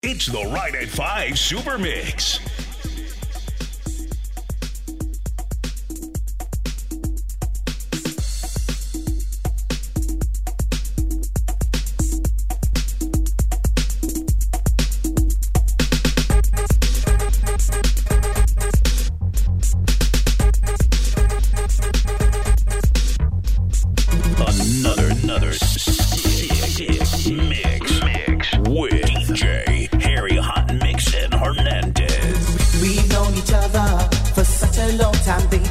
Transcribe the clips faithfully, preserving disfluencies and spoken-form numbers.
It's the Ride at five Super Mix. Another, another sick, sick, sick mix, mix with D J. We've known each other for such a long time, baby.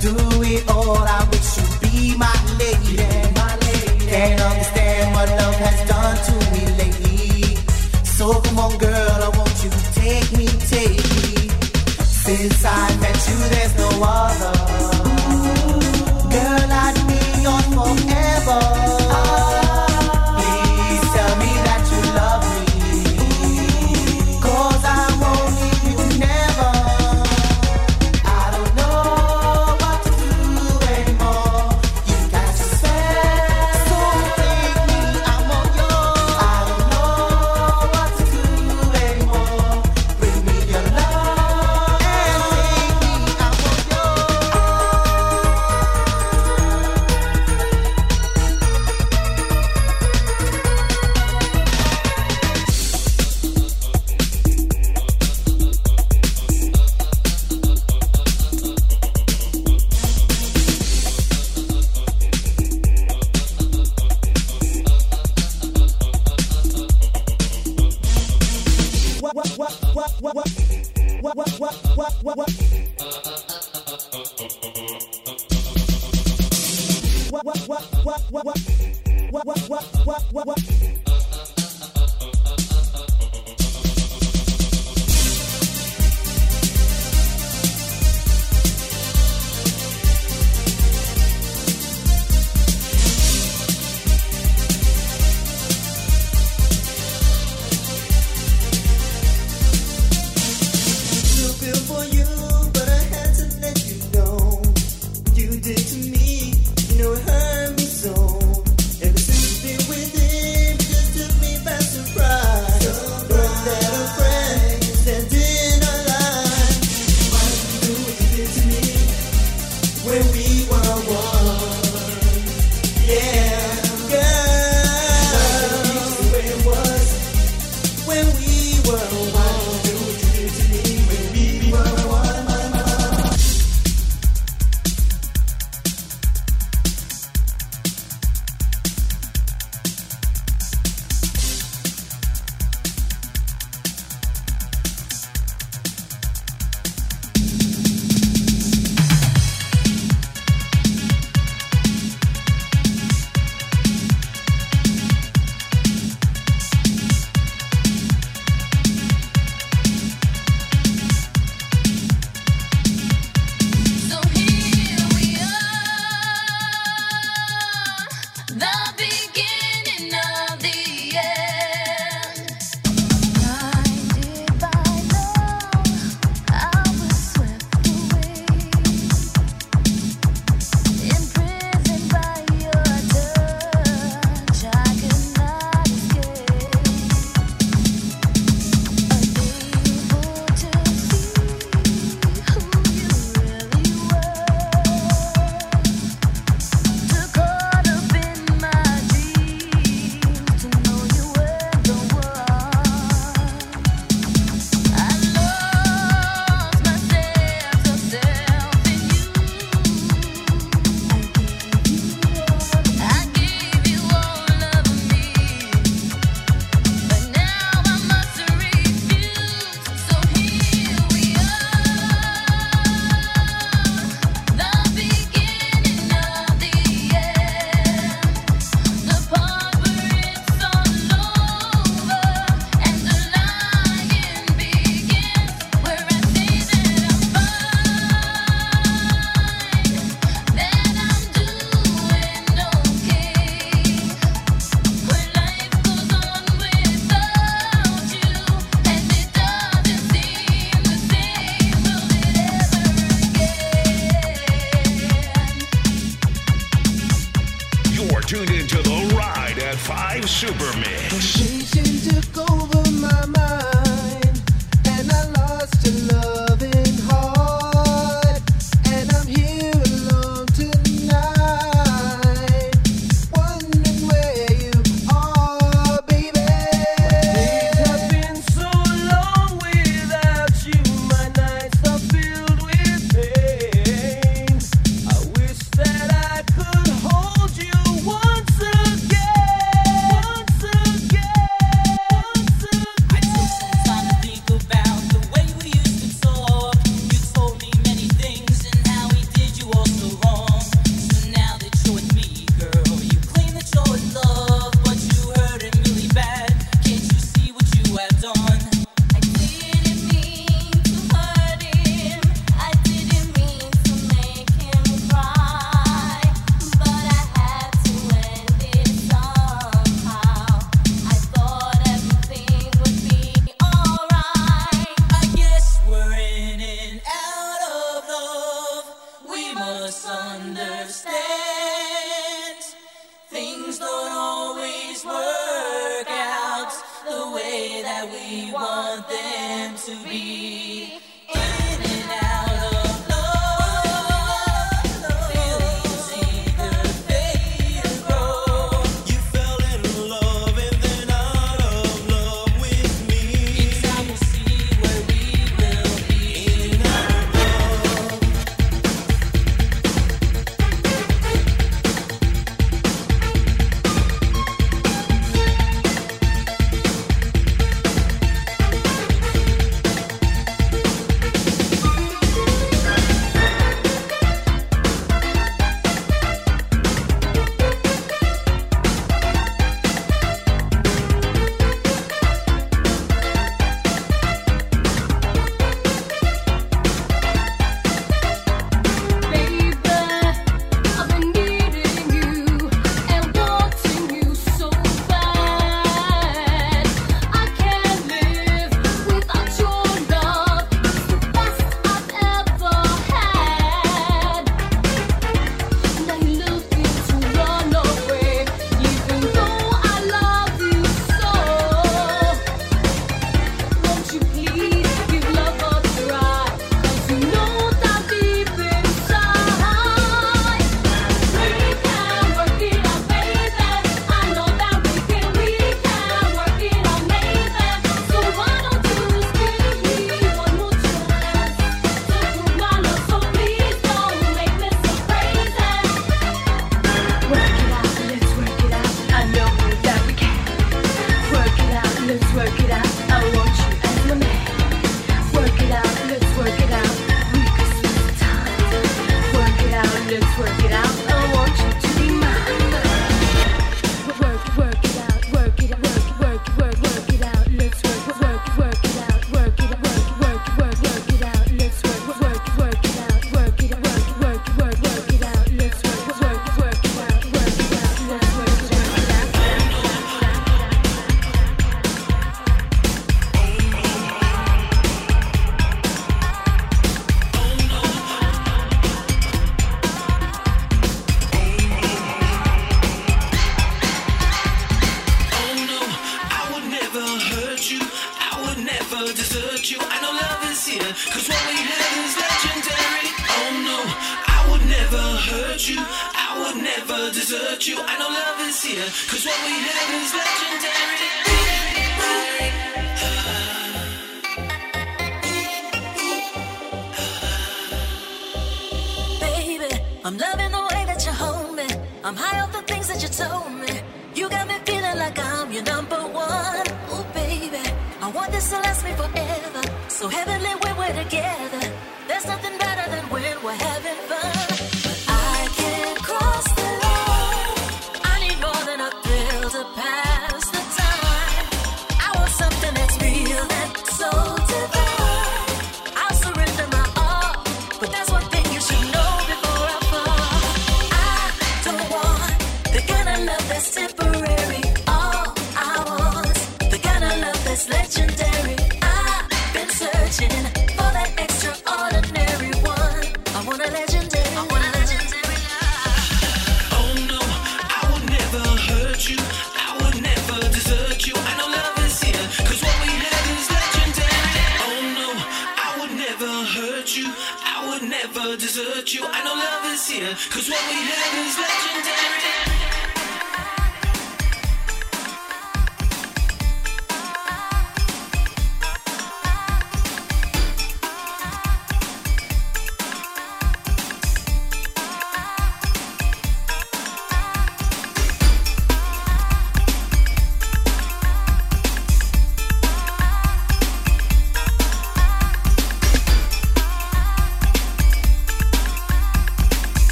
Do it all, I wish you'd be my lady. My lady. Can't understand what love has done to me lately. So come on, girl, I want you to take me, take me. Since I met you, there's no other. Girl, I'd be on forever. Please tell me that you love me. Tuned into the Ride at five Super Mix. The station took over my that we want them to be.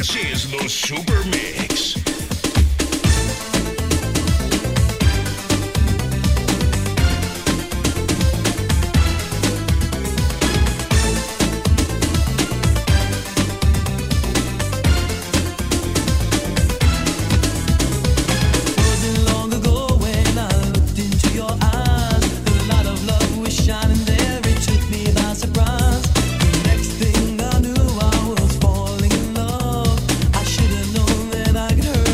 This is the Super Mix. Her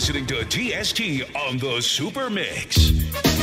listening to T S T on the Super Mix. Thank you.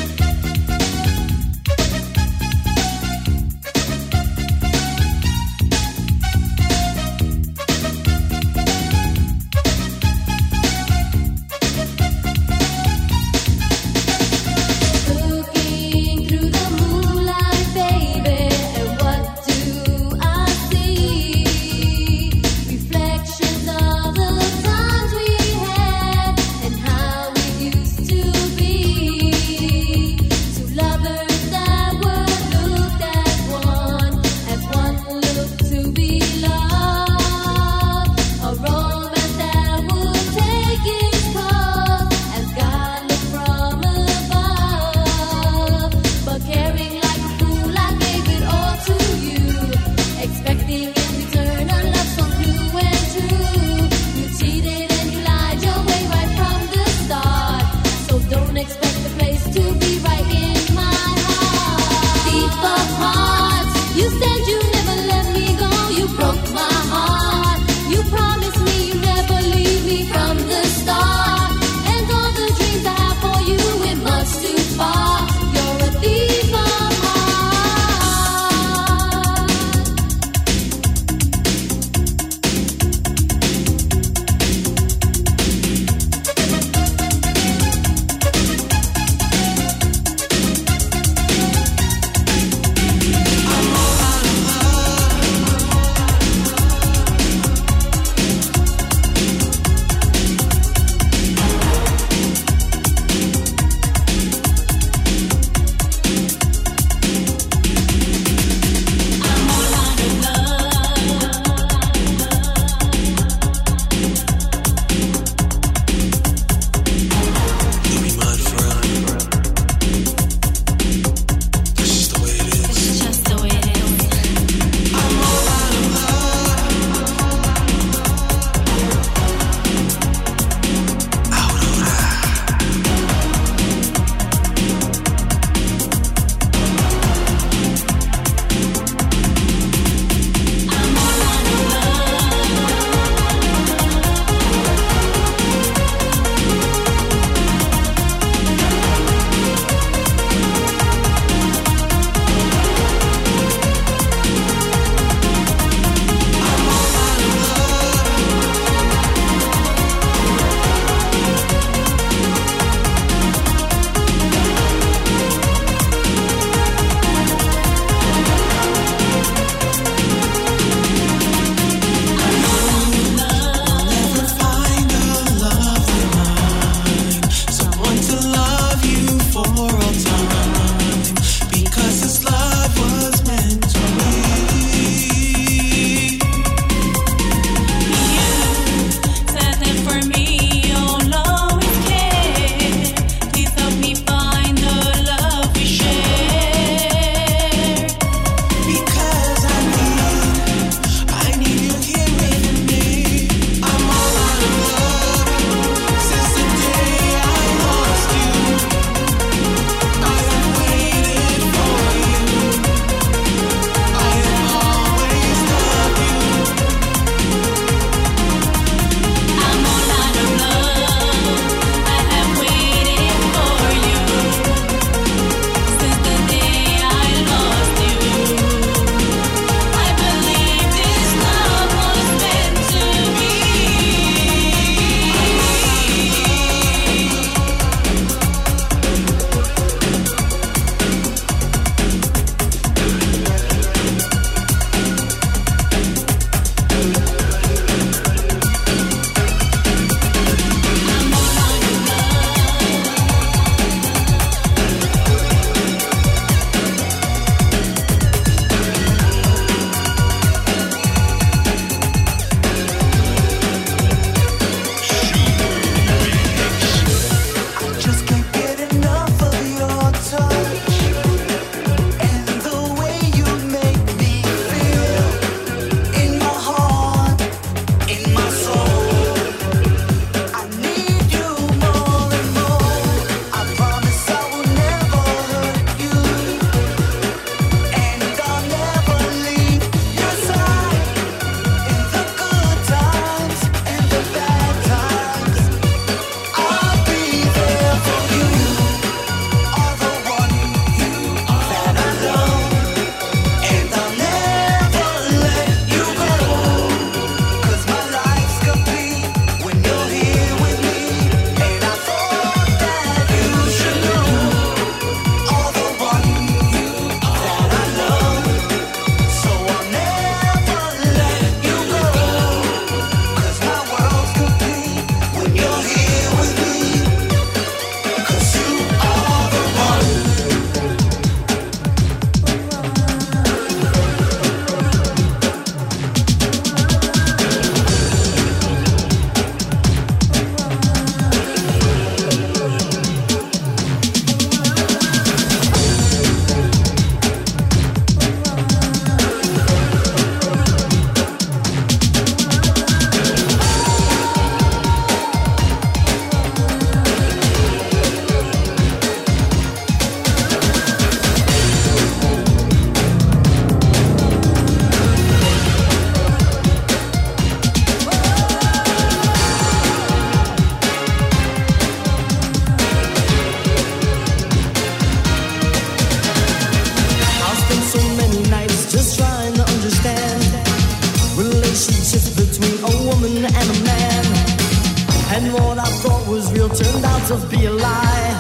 out to be a lie.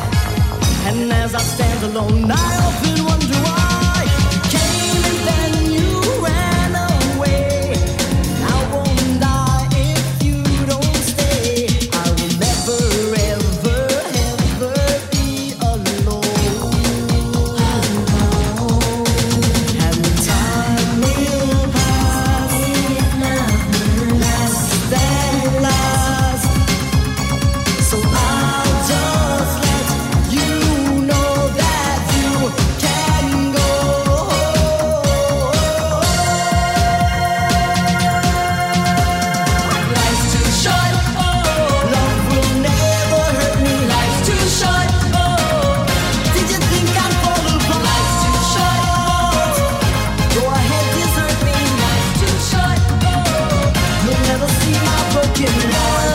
And as I stand alone, I often wonder why you came and then you ran away. I won't die if you don't stay. I will never, ever, ever be alone. And time will pass. Last and last. So I'll just let you know that you can go. Life's too short, oh. Love will never hurt me. Life's too short, oh. Did you think I'd fall apart? Life's too short, oh. Go ahead, desert me. Life's too short, oh. You'll never see my broken heart.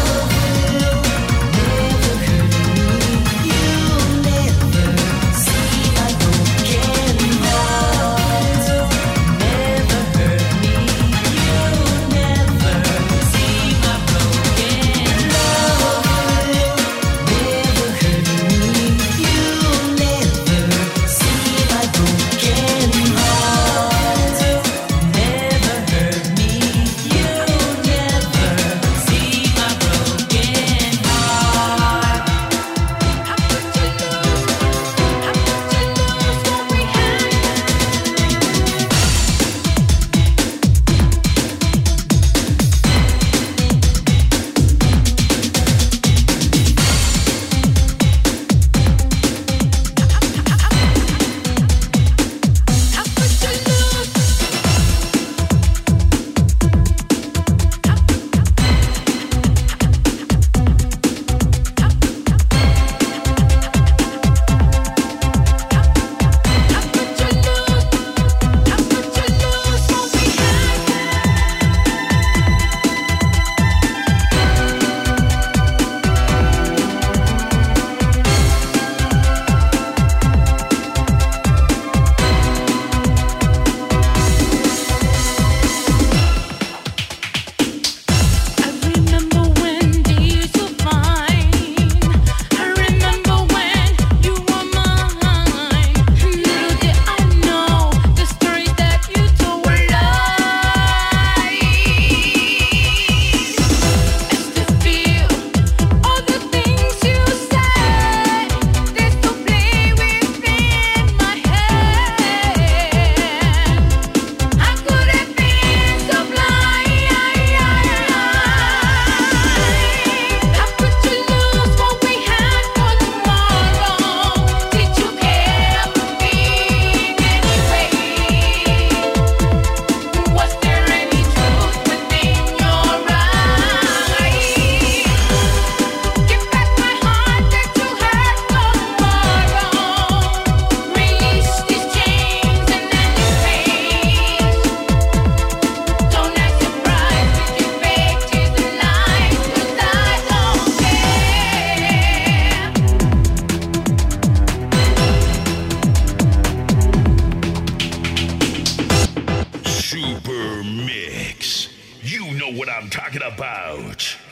Super mix. You know what I'm talking about.